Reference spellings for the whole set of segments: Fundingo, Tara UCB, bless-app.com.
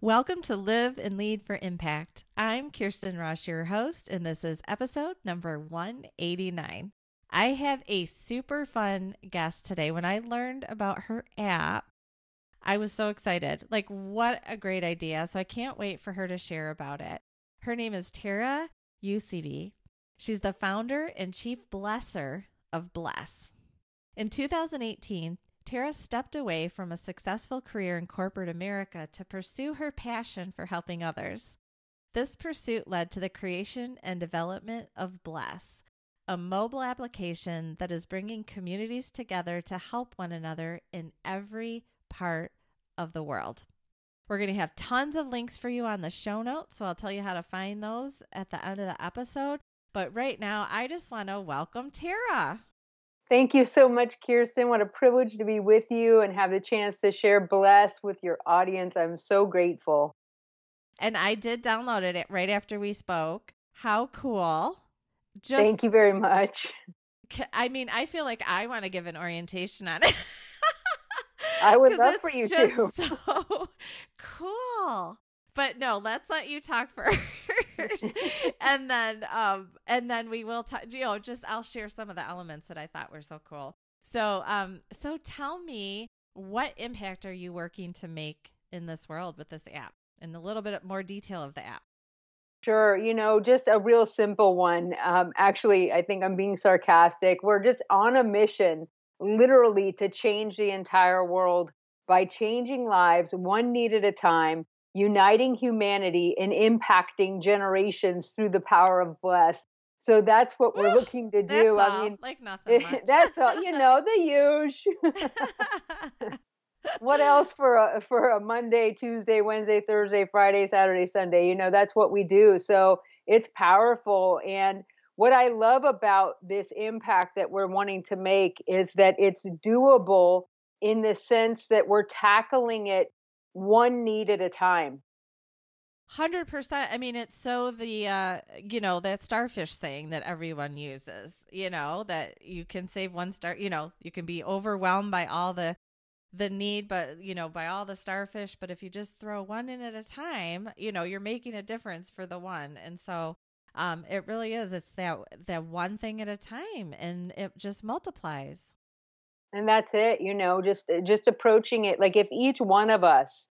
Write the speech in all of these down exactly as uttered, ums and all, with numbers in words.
Welcome to Live and Lead for Impact. I'm Kirsten Ross, your host, and this is episode number one eighty-nine. I have a super fun guest today. When I learned about her app, I was so excited. Like, what a great idea. So I can't wait for her to share about it. Her name is Tara U C B. She's the founder and chief blesser of Bless. In two thousand eighteen, Tara stepped away from a successful career in corporate America to pursue her passion for helping others. This pursuit led to the creation and development of Bless, a mobile application that is bringing communities together to help one another in every part of the world. We're going to have tons of links for you on the show notes, so I'll tell you how to find those at the end of the episode. But right now, I just want to welcome Tara. Thank you so much, Kirsten. What a privilege to be with you and have the chance to share Bless with your audience. I'm so grateful. And I did download it right after we spoke. How cool. Just, Thank you very much. I mean, I feel like I want to give an orientation on it. I would love for you just too. So cool. But no, let's let you talk first. and then um and then we will talk, you know, just I'll share some of the elements that I thought were so cool. So um so tell me, what impact are you working to make in this world with this app, and a little bit more detail of the app? Sure. You know, just a real simple one. Um actually, I think I'm being sarcastic. We're just on a mission, literally, to change the entire world by changing lives one need at a time, uniting humanity and impacting generations through the power of Bless. So that's what we're Oof, looking to do. That's I all. mean, like nothing. Much. That's all. You know, the huge. What else for a, for a Monday, Tuesday, Wednesday, Thursday, Friday, Saturday, Sunday? You know, that's what we do. So it's powerful. And what I love about this impact that we're wanting to make is that it's doable in the sense that we're tackling it one need at a time. one hundred percent. I mean, it's so the, uh, you know, that starfish saying that everyone uses, you know, that you can save one star, you know, you can be overwhelmed by all the, the need, but, you know, by all the starfish. But if you just throw one in at a time, you know, you're making a difference for the one. And so um, it really is. It's that, that one thing at a time, and it just multiplies. And that's it, you know, just just approaching it. Like, if each one of us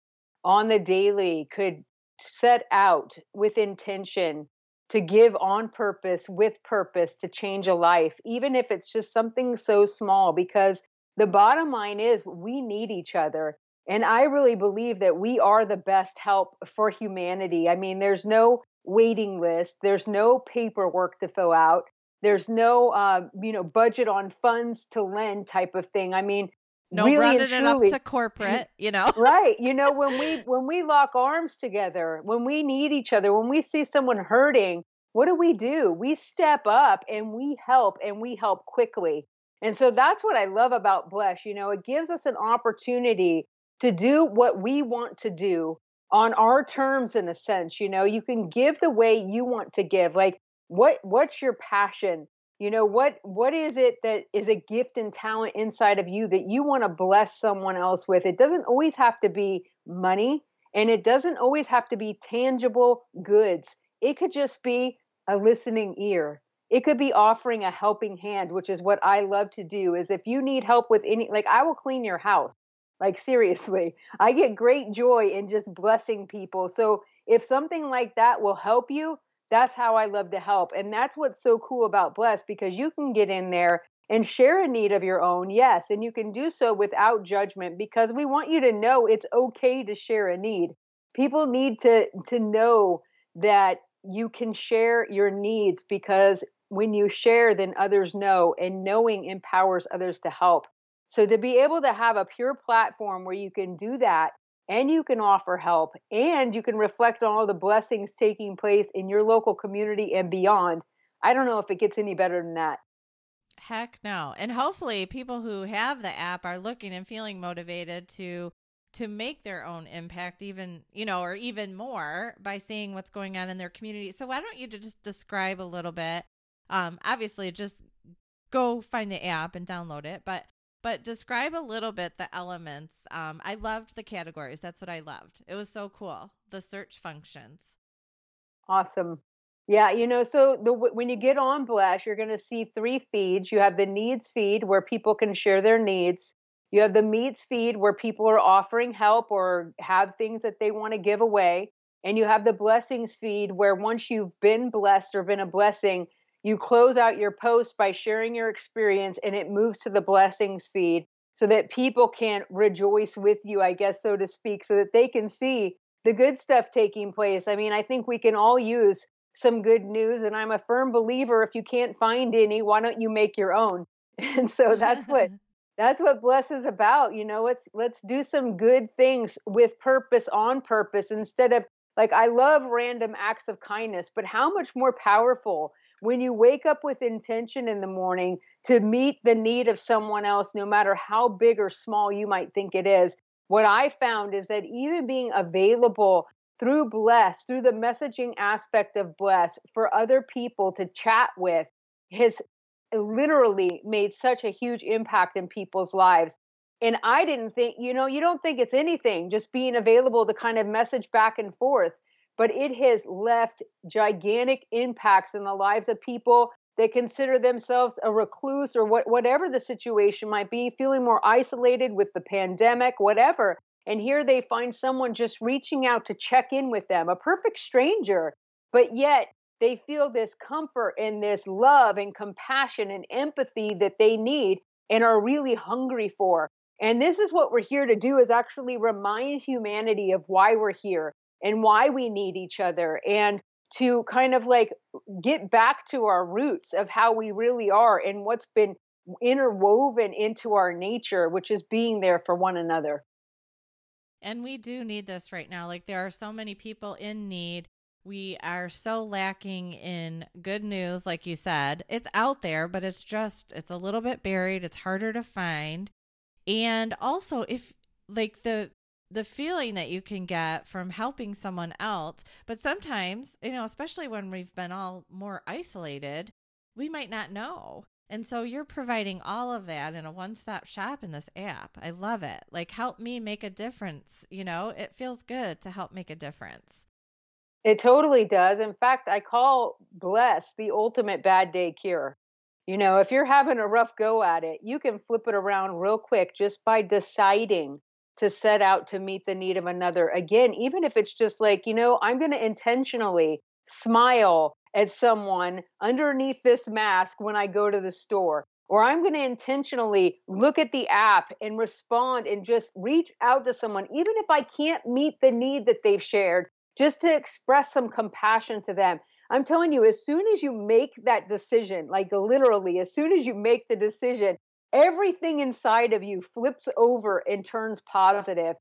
on the daily could set out with intention to give on purpose, with purpose, to change a life, even if it's just something so small, because the bottom line is we need each other. And I really believe that we are the best help for humanity. I mean, there's no waiting list. There's no paperwork to fill out. There's no, uh, you know, budget on funds to lend type of thing. I mean, no really running and truly, it up to corporate, you know. Right. You know, when we when we lock arms together, when we need each other, when we see someone hurting, what do we do? We step up and we help, and we help quickly. And so that's what I love about Bless. You know, it gives us an opportunity to do what we want to do on our terms, in a sense. You know, you can give the way you want to give. Like, What what's your passion? You know, what what is it that is a gift and talent inside of you that you want to bless someone else with? It doesn't always have to be money, and it doesn't always have to be tangible goods. It could just be a listening ear. It could be offering a helping hand, which is what I love to do. Is if you need help with any, like, I will clean your house. Like, seriously, I get great joy in just blessing people. So if something like that will help you, that's how I love to help. And that's what's so cool about Bless, because you can get in there and share a need of your own. Yes. And you can do so without judgment, because we want you to know it's okay to share a need. People need to, to know that you can share your needs, because when you share, then others know, and knowing empowers others to help. So to be able to have a pure platform where you can do that and you can offer help, and you can reflect on all the blessings taking place in your local community and beyond. I don't know if it gets any better than that. Heck no. And hopefully people who have the app are looking and feeling motivated to to make their own impact even, you know, or even more by seeing what's going on in their community. So why don't you just describe a little bit? Um, obviously, just go find the app and download it, but but describe a little bit the elements. Um, I loved the categories. That's what I loved. It was so cool. The search functions. Awesome. Yeah, you know, so the, when you get on Bless, you're going to see three feeds. You have the needs feed where people can share their needs. You have the meets feed where people are offering help or have things that they want to give away. And you have the blessings feed where once you've been blessed or been a blessing, you close out your post by sharing your experience, and it moves to the blessings feed so that people can rejoice with you, I guess, so to speak, so that they can see the good stuff taking place. I mean, I think we can all use some good news. And I'm a firm believer, if you can't find any, why don't you make your own? And so that's what, that's what Bless is about. You know, let's, let's do some good things with purpose, on purpose, instead of, like, I love random acts of kindness, but how much more powerful when you wake up with intention in the morning to meet the need of someone else, no matter how big or small you might think it is. What I found is that even being available through Bless, through the messaging aspect of Bless, for other people to chat with, has literally made such a huge impact in people's lives. And I didn't think, you know, you don't think it's anything, just being available to kind of message back and forth, but it has left gigantic impacts in the lives of people that consider themselves a recluse or what, whatever the situation might be, feeling more isolated with the pandemic, whatever. And here they find someone just reaching out to check in with them, a perfect stranger, but yet they feel this comfort and this love and compassion and empathy that they need and are really hungry for. And this is what we're here to do, is actually remind humanity of why we're here and why we need each other, and to kind of like get back to our roots of how we really are and what's been interwoven into our nature, which is being there for one another. And we do need this right now. Like, there are so many people in need. We are so lacking in good news. Like you said, it's out there, but it's just, it's a little bit buried. It's harder to find. And also, if like the, the feeling that you can get from helping someone else, but sometimes, you know, especially when we've been all more isolated, we might not know. And so you're providing all of that in a one-stop shop in this app. I love it. Like, help me make a difference. You know, it feels good to help make a difference. It totally does. In fact, I call Bless the ultimate bad day cure. You know, if you're having a rough go at it, you can flip it around real quick just by deciding to set out to meet the need of another. Again, even if it's just like, you know, I'm going to intentionally smile at someone underneath this mask when I go to the store, or I'm going to intentionally look at the app and respond and just reach out to someone, even if I can't meet the need that they've shared, just to express some compassion to them. I'm telling you, as soon as you make that decision, like literally, as soon as you make the decision, everything inside of you flips over and turns positive.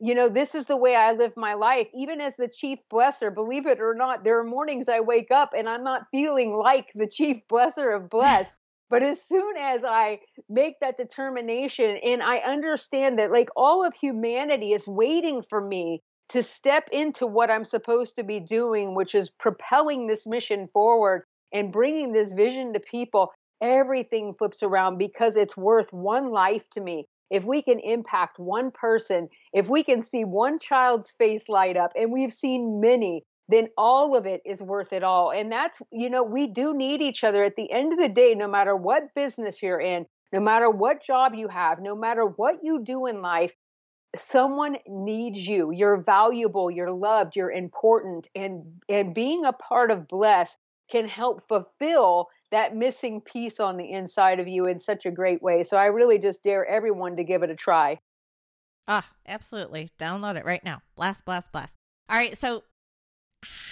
You know, this is the way I live my life. Even as the chief blesser, believe it or not, there are mornings I wake up and I'm not feeling like the chief blesser of Bless. But as soon as I make that determination and I understand that, like, all of humanity is waiting for me to step into what I'm supposed to be doing, which is propelling this mission forward and bringing this vision to people, everything flips around, because it's worth one life to me. If we can impact one person, if we can see one child's face light up, and we've seen many, then all of it is worth it all. And that's, you know, we do need each other at the end of the day, no matter what business you're in, no matter what job you have, no matter what you do in life, someone needs you. You're valuable, you're loved, you're important. And, and being a part of Bless can help fulfill that missing piece on the inside of you in such a great way. So I really just dare everyone to give it a try. Ah, absolutely. Download it right now. Blast, blast, blast. All right. So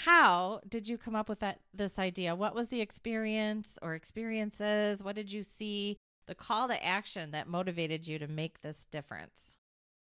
how did you come up with that, this idea? What was the experience or experiences? What did you see, the call to action that motivated you to make this difference?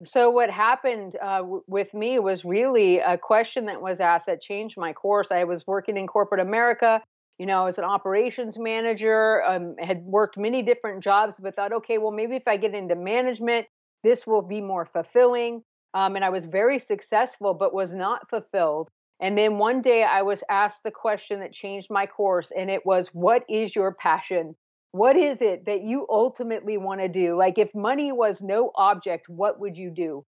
So what happened uh, w- with me was really a question that was asked that changed my course. I was working in corporate America, you know, as an operations manager, um, had worked many different jobs, but thought, okay, well, maybe if I get into management, this will be more fulfilling. Um, and I was very successful, but was not fulfilled. And then one day I was asked the question that changed my course, and it was, what is your passion? What is it that you ultimately want to do? Like, if money was no object, what would you do?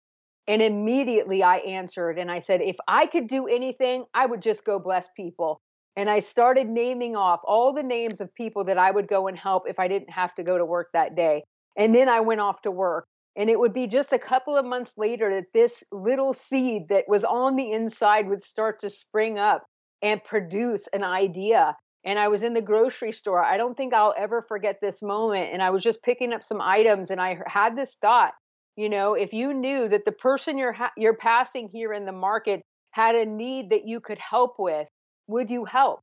And immediately I answered and I said, if I could do anything, I would just go bless people. And I started naming off all the names of people that I would go and help if I didn't have to go to work that day. And then I went off to work. And it would be just a couple of months later that this little seed that was on the inside would start to spring up and produce an idea. And I was in the grocery store. I don't think I'll ever forget this moment. And I was just picking up some items, and I had this thought, you know, if you knew that the person you're ha- you're passing here in the market had a need that you could help with, would you help?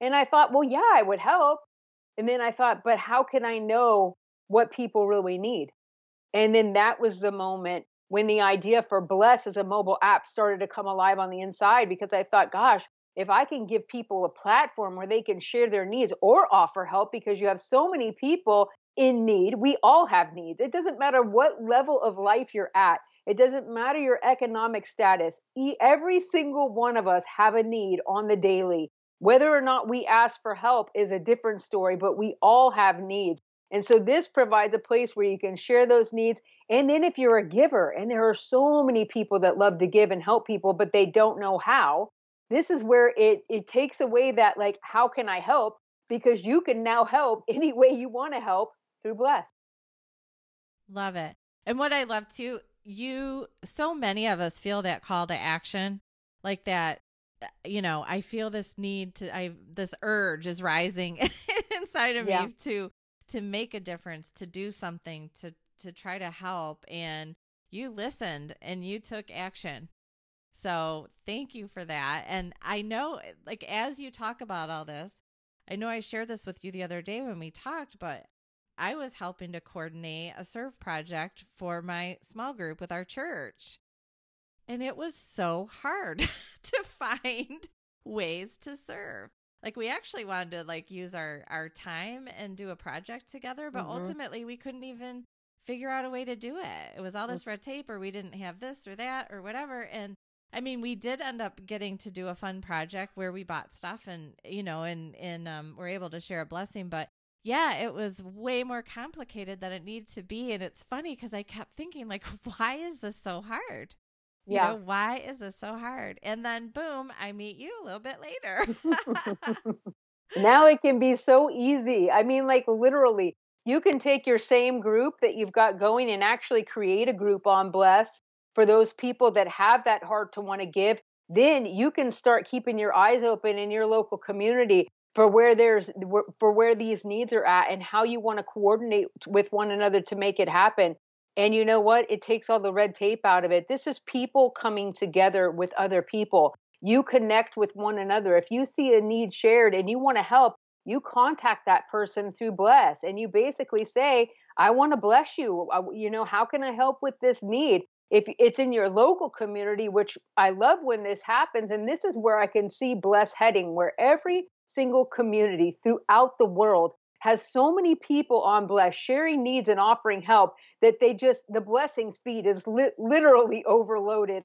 And I thought, well, yeah, I would help. And then I thought, but how can I know what people really need? And then that was the moment when the idea for Bless as a mobile app started to come alive on the inside, because I thought, gosh, if I can give people a platform where they can share their needs or offer help, because you have so many people in need, we all have needs. It doesn't matter what level of life you're at. It doesn't matter your economic status. Every single one of us have a need on the daily. Whether or not we ask for help is a different story, but we all have needs. And so this provides a place where you can share those needs. And then if you're a giver, and there are so many people that love to give and help people, but they don't know how, this is where it, it takes away that, like, how can I help? Because you can now help any way you want to help through Bless. Love it. And what I love too, you, so many of us feel that call to action, like that, you know, I feel this need to, I, this urge is rising inside of yeah. me to, to make a difference, to do something, to, to try to help. And you listened and you took action. So thank you for that. And I know, like, as you talk about all this, I know I shared this with you the other day when we talked, but I was helping to coordinate a serve project for my small group with our church. And it was so hard to find ways to serve. Like, we actually wanted to, like, use our, our time and do a project together, but mm-hmm. ultimately we couldn't even figure out a way to do it. It was all this red tape, or we didn't have this or that or whatever. And I mean, we did end up getting to do a fun project where we bought stuff and, you know, and, and um, we're able to share a blessing. But yeah, it was way more complicated than it needed to be. And it's funny because I kept thinking, like, why is this so hard? Yeah. You know, why is this so hard? And then boom, I meet you a little bit later. Now it can be so easy. I mean, like, literally, you can take your same group that you've got going and actually create a group on Bless for those people that have that heart to want to give. Then you can start keeping your eyes open in your local community for where there's for where these needs are at and how you want to coordinate with one another to make it happen. And you know what? It takes all the red tape out of it. This is people coming together with other people. You connect with one another. If you see a need shared and you want to help, you contact that person through Bless, and you basically say, I want to bless you. You know, how can I help with this need? If it's in your local community, which I love when this happens, and this is where I can see Bless heading, where every single community throughout the world has so many people on Bless sharing needs and offering help that they just, the blessings feed is li- literally overloaded.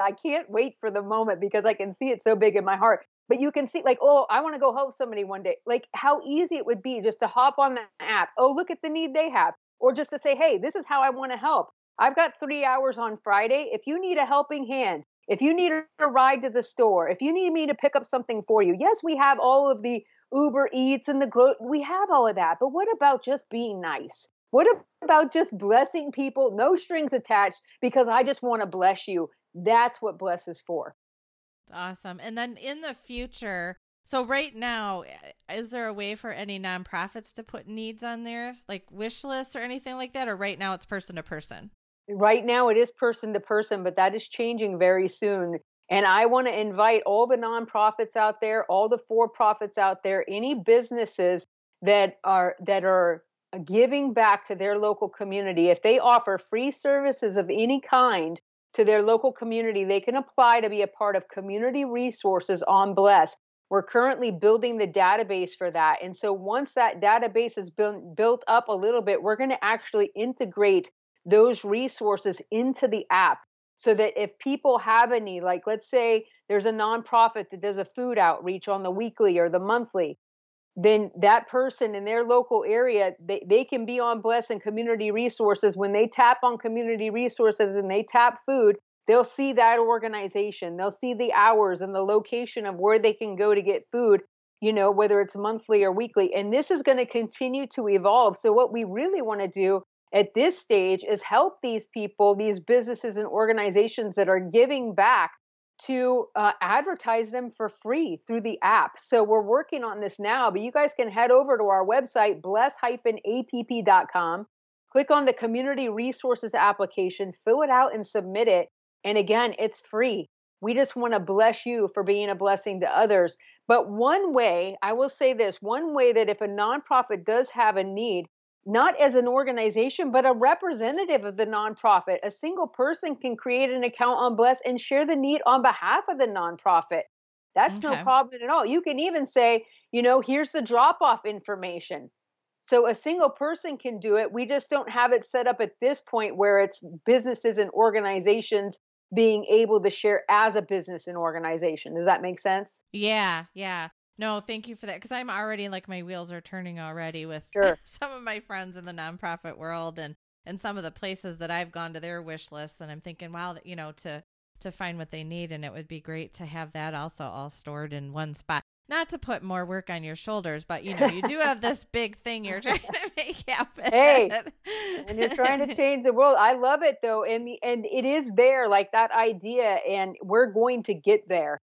I can't wait for the moment because I can see it so big in my heart. But you can see, like, oh, I want to go help somebody one day. Like, how easy it would be just to hop on the app. Oh, look at the need they have. Or just to say, hey, this is how I want to help. I've got three hours on Friday. If you need a helping hand, if you need a ride to the store, if you need me to pick up something for you. Yes, we have all of the Uber Eats and the gro- we have all of that. But what about just being nice? What about just blessing people? No strings attached, because I just want to bless you. That's what Bless is for. Awesome. And then in the future, so right now, is there a way for any nonprofits to put needs on there, like wish lists or anything like that? Or right now it's person to person? Right now it is person to person, but that is changing very soon. And I want to invite all the nonprofits out there, all the for-profits out there, any businesses that are that are giving back to their local community. If they offer free services of any kind to their local community, they can apply to be a part of community resources on Bless. We're currently building the database for that. And so once that database is built, built up a little bit, we're going to actually integrate those resources into the app so that if people have a need, like let's say there's a nonprofit that does a food outreach on the weekly or the monthly, then that person in their local area, they, they can be on Bless and Community Resources. When they tap on Community Resources and they tap food, they'll see that organization. They'll see the hours and the location of where they can go to get food, you know, whether it's monthly or weekly. And this is going to continue to evolve. So what we really want to do at this stage is help these people, these businesses and organizations that are giving back, to uh, advertise them for free through the app. So we're working on this now, but you guys can head over to our website, bless dash app dot com, click on the Community Resources application, fill it out and submit it. And again, it's free. We just want to bless you for being a blessing to others. But one way, I will say this, one way that if a nonprofit does have a need, not as an organization, but a representative of the nonprofit. A single person can create an account on Bless and share the need on behalf of the nonprofit. That's okay. No problem at all. You can even say, you know, here's the drop-off information. So a single person can do it. We just don't have it set up at this point where it's businesses and organizations being able to share as a business and organization. Does that make sense? Yeah, yeah. No, thank you for that. Cause I'm already like my wheels are turning already with sure. some of my friends in the nonprofit world and, and some of the places that I've gone to their wish lists. And I'm thinking, wow, you know, to, to find what they need. And it would be great to have that also all stored in one spot, not to put more work on your shoulders, but you know, you do have this big thing you're trying to make happen. Hey, and you're trying to change the world. I love it though. And the, and it is there, like that idea, and we're going to get there.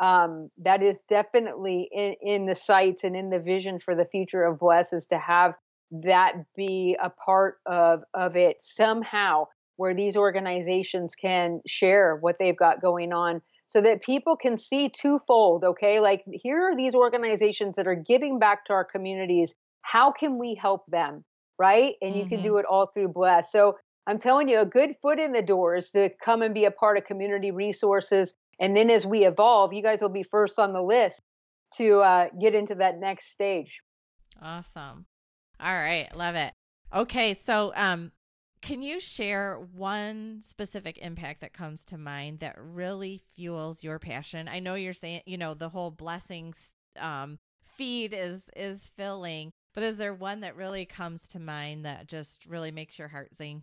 Um, that is definitely in, in the sights and in the vision for the future of Bless, is to have that be a part of, of it somehow, where these organizations can share what they've got going on so that people can see twofold. Okay. Like, here are these organizations that are giving back to our communities. How can we help them? Right. And mm-hmm. you can do it all through Bless. So I'm telling you, a good foot in the door is to come and be a part of Community Resources. And then as we evolve, you guys will be first on the list to uh, get into that next stage. Awesome. All right. Love it. Okay. So um, can you share one specific impact that comes to mind that really fuels your passion? I know you're saying, you know, the whole blessings um, feed is, is filling, but is there one that really comes to mind that just really makes your heart zing?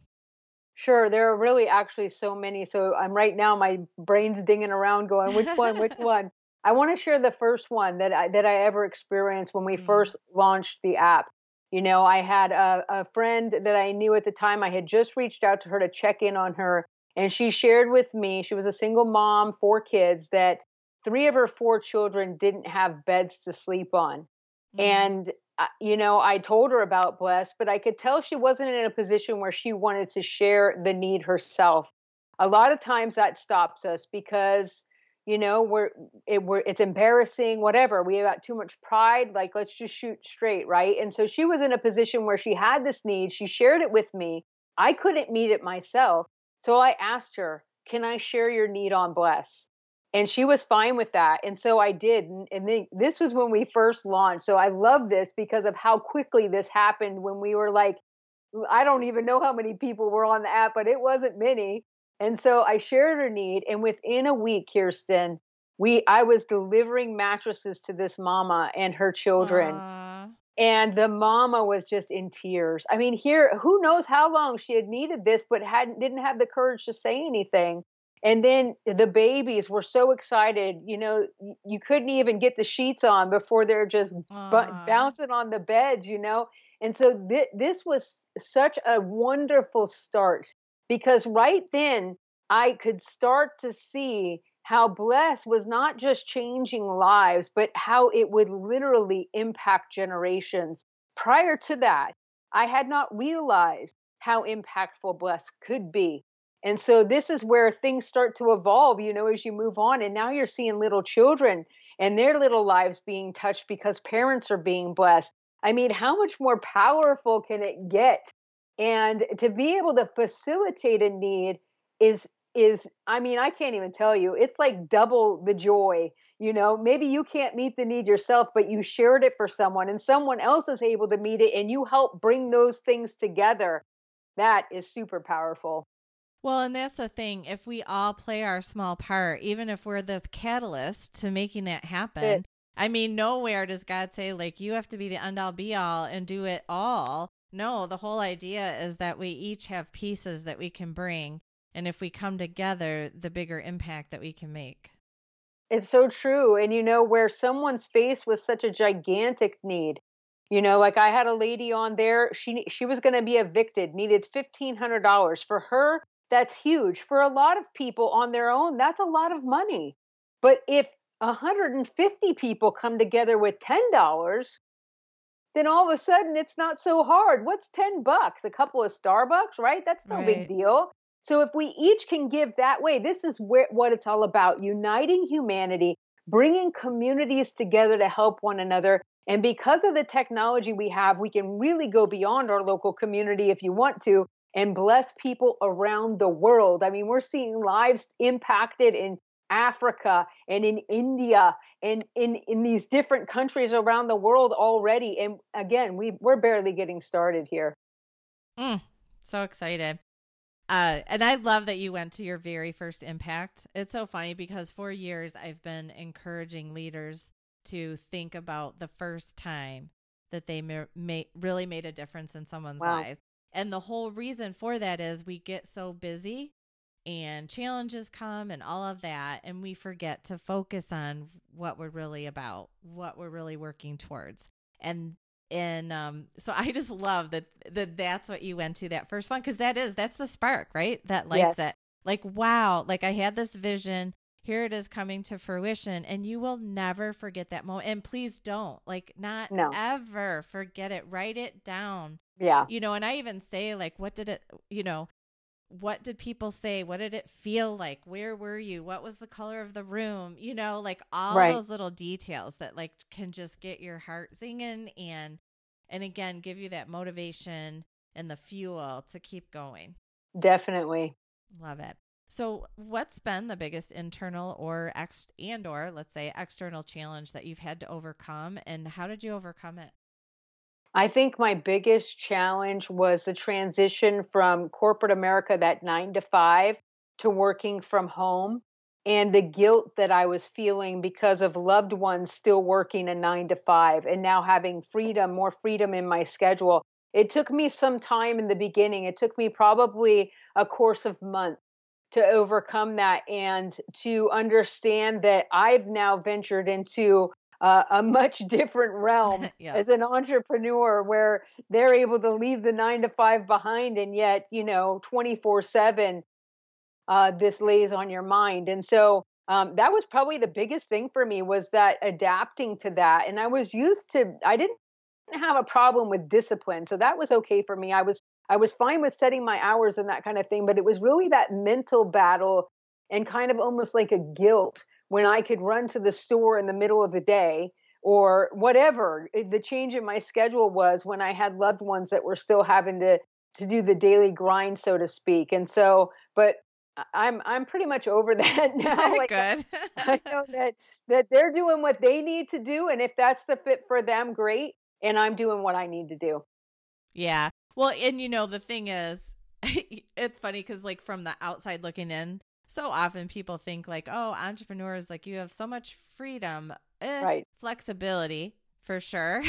Sure. There are really actually so many. So I'm right now, my brain's dinging around going, which one, which one? I want to share the first one that I, that I ever experienced when we mm. first launched the app. You know, I had a, a friend that I knew at the time. I had just reached out to her to check in on her. And she shared with me, she was a single mom, four kids, that three of her four children didn't have beds to sleep on. Mm. And you know, I told her about Bless, but I could tell she wasn't in a position where she wanted to share the need herself. A lot of times that stops us because, you know, we're, it, we're it's embarrassing, whatever. We got too much pride. Like, let's just shoot straight, right? And so she was in a position where she had this need. She shared it with me. I couldn't meet it myself. So I asked her, can I share your need on Bless? And she was fine with that. And so I did. And, and then, this was when we first launched. So I love this because of how quickly this happened when we were like, I don't even know how many people were on the app, but it wasn't many. And so I shared her need. And within a week, Kirsten, we I was delivering mattresses to this mama and her children. Aww. And the mama was just in tears. I mean, here, who knows how long she had needed this, but hadn't didn't have the courage to say anything. And then the babies were so excited, you know, you couldn't even get the sheets on before they're just b- bouncing on the beds, you know. And so th- this was such a wonderful start, because right then I could start to see how Bless was not just changing lives, but how it would literally impact generations. Prior to that, I had not realized how impactful Bless could be. And so this is where things start to evolve, you know, as you move on. And now you're seeing little children and their little lives being touched because parents are being blessed. I mean, how much more powerful can it get? And to be able to facilitate a need is, is, I mean, I can't even tell you, it's like double the joy. You know, maybe you can't meet the need yourself, but you shared it for someone and someone else is able to meet it and you help bring those things together. That is super powerful. Well, and that's the thing. If we all play our small part, even if we're the catalyst to making that happen, it, I mean, nowhere does God say, like, you have to be the end all be all and do it all. No, the whole idea is that we each have pieces that we can bring. And if we come together, the bigger impact that we can make. It's so true. And, you know, where someone's faced with such a gigantic need, you know, like I had a lady on there, she she was going to be evicted, needed fifteen hundred dollars. For her, that's huge. For a lot of people on their own, that's a lot of money. But if one hundred fifty people come together with ten dollars, then all of a sudden it's not so hard. What's ten bucks? A couple of Starbucks, right? That's no right. big deal. So if we each can give that way, this is where, what it's all about, uniting humanity, bringing communities together to help one another. And because of the technology we have, we can really go beyond our local community if you want to and bless people around the world. I mean, we're seeing lives impacted in Africa and in India and in, in these different countries around the world already. And again, we, we're barely getting started here. Mm, so excited. Uh, and I love that you went to your very first impact. It's so funny because for years I've been encouraging leaders to think about the first time that they ma- ma- really made a difference in someone's wow. life. And the whole reason for that is we get so busy and challenges come and all of that, and we forget to focus on what we're really about, what we're really working towards. And And um, so I just love that, that that's what you went to, that first one, because that is, that's the spark, right? That lights yes. it. Like, wow, like I had this vision, here it is coming to fruition, and you will never forget that moment. And please don't, like not no. ever forget it, write it down. Yeah. You know, and I even say like, what did it, you know, what did people say? What did it feel like? Where were you? What was the color of the room? You know, like all right. those little details that like can just get your heart singing and, and again, give you that motivation and the fuel to keep going. Definitely. Love it. So what's been the biggest internal or ex and, or let's say external challenge that you've had to overcome, and how did you overcome it? I think my biggest challenge was the transition from corporate America, that nine to five, to working from home, and the guilt that I was feeling because of loved ones still working a nine to five and now having freedom, more freedom in my schedule. It took me some time in the beginning. It took me probably a course of months to overcome that and to understand that I've now ventured into Uh, a much different realm yeah. as an entrepreneur, where they're able to leave the nine to five behind. And yet, you know, twenty-four seven, uh, this lays on your mind. And so um, that was probably the biggest thing for me, was that adapting to that. And I was used to, I didn't have a problem with discipline. So that was okay for me. I was, I was fine with setting my hours and that kind of thing, but it was really that mental battle and kind of almost like a guilt when I could run to the store in the middle of the day or whatever the change in my schedule was, when I had loved ones that were still having to, to do the daily grind, so to speak. And so, but I'm, I'm pretty much over that now. Like, good. I know that, that they're doing what they need to do. And if that's the fit for them, great. And I'm doing what I need to do. Yeah. Well, and you know, the thing is, it's funny because like from the outside looking in, so often people think like, oh, entrepreneurs, like you have so much freedom, eh, right. flexibility for sure.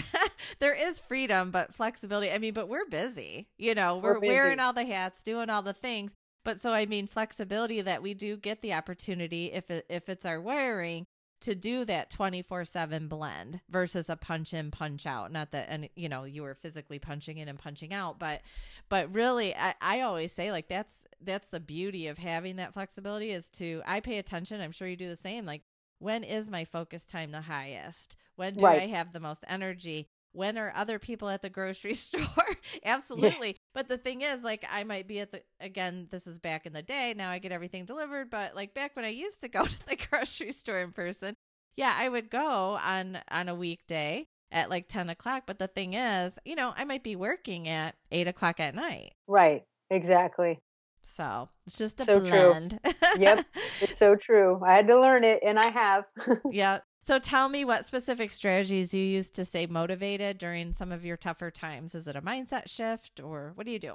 There is freedom, but flexibility. I mean, but we're busy, you know, we're, we're wearing all the hats, doing all the things. But so, I mean, flexibility that we do get the opportunity, if it, if it's our wiring, to do that twenty-four seven blend versus a punch in, punch out. Not that, and you know, you were physically punching in and punching out, but, but really I, I always say like, that's, that's the beauty of having that flexibility, is to, I pay attention. I'm sure you do the same. Like, when is my focus time the highest? When do right. I have the most energy? When are other people at the grocery store? Absolutely. Yeah. But the thing is, like, I might be at the, again, this is back in the day. Now I get everything delivered. But like back when I used to go to the grocery store in person, yeah, I would go on, on a weekday at like ten o'clock. But the thing is, you know, I might be working at eight o'clock at night. Right. Exactly. So it's just a so blend. True. Yep. It's so true. I had to learn it, and I have. Yeah. So tell me what specific strategies you use to stay motivated during some of your tougher times. Is it a mindset shift, or what do you do?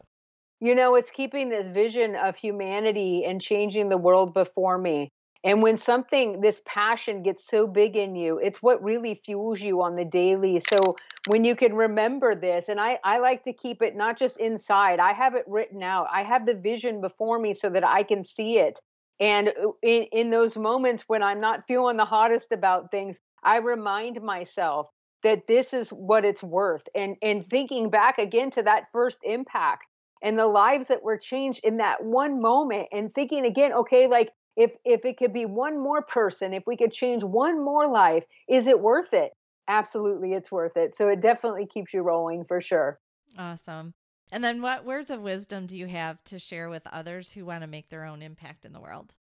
You know, it's keeping this vision of humanity and changing the world before me. And when something, this passion gets so big in you, it's what really fuels you on the daily. So when you can remember this, and I, I like to keep it not just inside, I have it written out. I have the vision before me so that I can see it. And in, in those moments when I'm not feeling the hottest about things, I remind myself that this is what it's worth. And, and thinking back again to that first impact and the lives that were changed in that one moment, and thinking again, okay, like, If if it could be one more person, if we could change one more life, is it worth it? Absolutely, it's worth it. So it definitely keeps you rolling for sure. Awesome. And then what words of wisdom do you have to share with others who want to make their own impact in the world?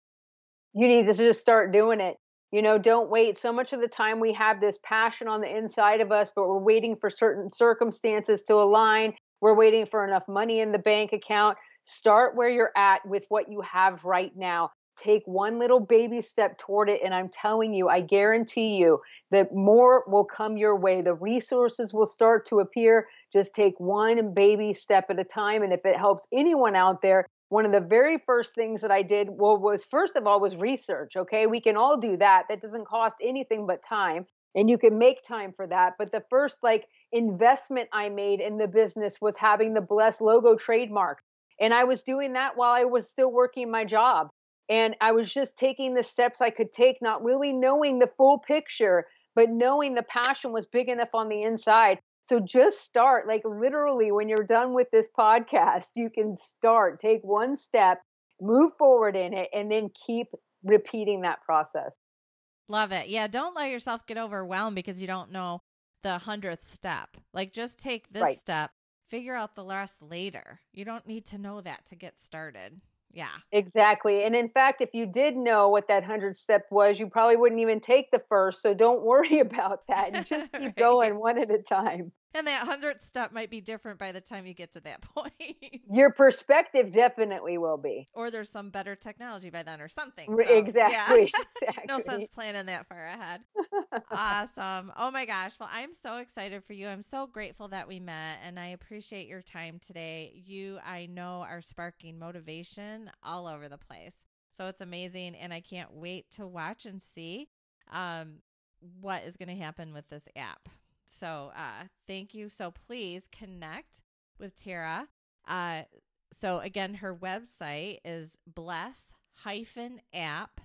You need to just start doing it. You know, don't wait. So much of the time we have this passion on the inside of us, but we're waiting for certain circumstances to align. We're waiting for enough money in the bank account. Start where you're at with what you have right now. Take one little baby step toward it. And I'm telling you, I guarantee you that more will come your way. The resources will start to appear. Just take one baby step at a time. And if it helps anyone out there, one of the very first things that I did well, was, first of all, was research. Okay, we can all do that. That doesn't cost anything but time. And you can make time for that. But the first like investment I made in the business was having the Bless logo trademark. And I was doing that while I was still working my job. And I was just taking the steps I could take, not really knowing the full picture, but knowing the passion was big enough on the inside. So just start, like literally when you're done with this podcast, you can start, take one step, move forward in it, and then keep repeating that process. Love it. Yeah. Don't let yourself get overwhelmed because you don't know the hundredth step. Like just take this right. step, figure out the rest later. You don't need to know that to get started. Yeah, exactly. And in fact, if you did know what that hundredth step was, you probably wouldn't even take the first. So don't worry about that and just keep right. going one at a time. And that hundredth step might be different by the time you get to that point. Your perspective definitely will be. Or there's some better technology by then or something. So, exactly. Yeah. exactly. No sense planning that far ahead. Awesome. Oh my gosh. Well, I'm so excited for you. I'm so grateful that we met, and I appreciate your time today. You, I know, are sparking motivation all over the place. So it's amazing, and I can't wait to watch and see um, what is going to happen with this app. So uh, thank you. So please connect with Tara. Uh, so again, her website is bless dash app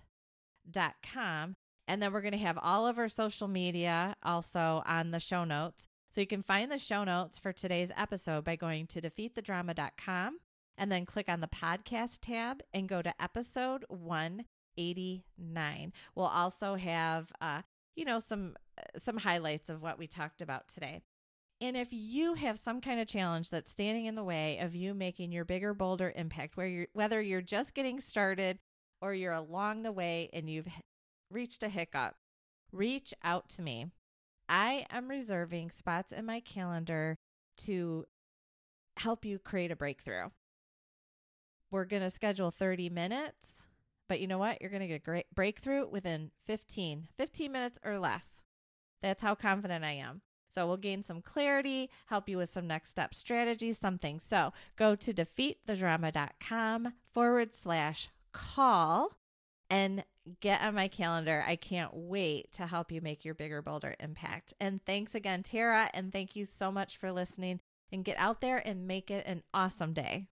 dot com. And then we're going to have all of our social media also on the show notes. So you can find the show notes for today's episode by going to defeat the drama dot com and then click on the podcast tab and go to episode one eighty-nine. We'll also have, uh, you know, some some highlights of what we talked about today. And if you have some kind of challenge that's standing in the way of you making your bigger, bolder impact, where you're, whether you're just getting started or you're along the way and you've reached a hiccup, reach out to me. I am reserving spots in my calendar to help you create a breakthrough. We're going to schedule thirty minutes, but you know what? You're going to get a great breakthrough within fifteen minutes or less. That's how confident I am. So we'll gain some clarity, help you with some next step strategies, something. So go to defeat the drama dot com forward slash call and get on my calendar. I can't wait to help you make your bigger, bolder impact. And thanks again, Tara. And thank you so much for listening, and get out there and make it an awesome day.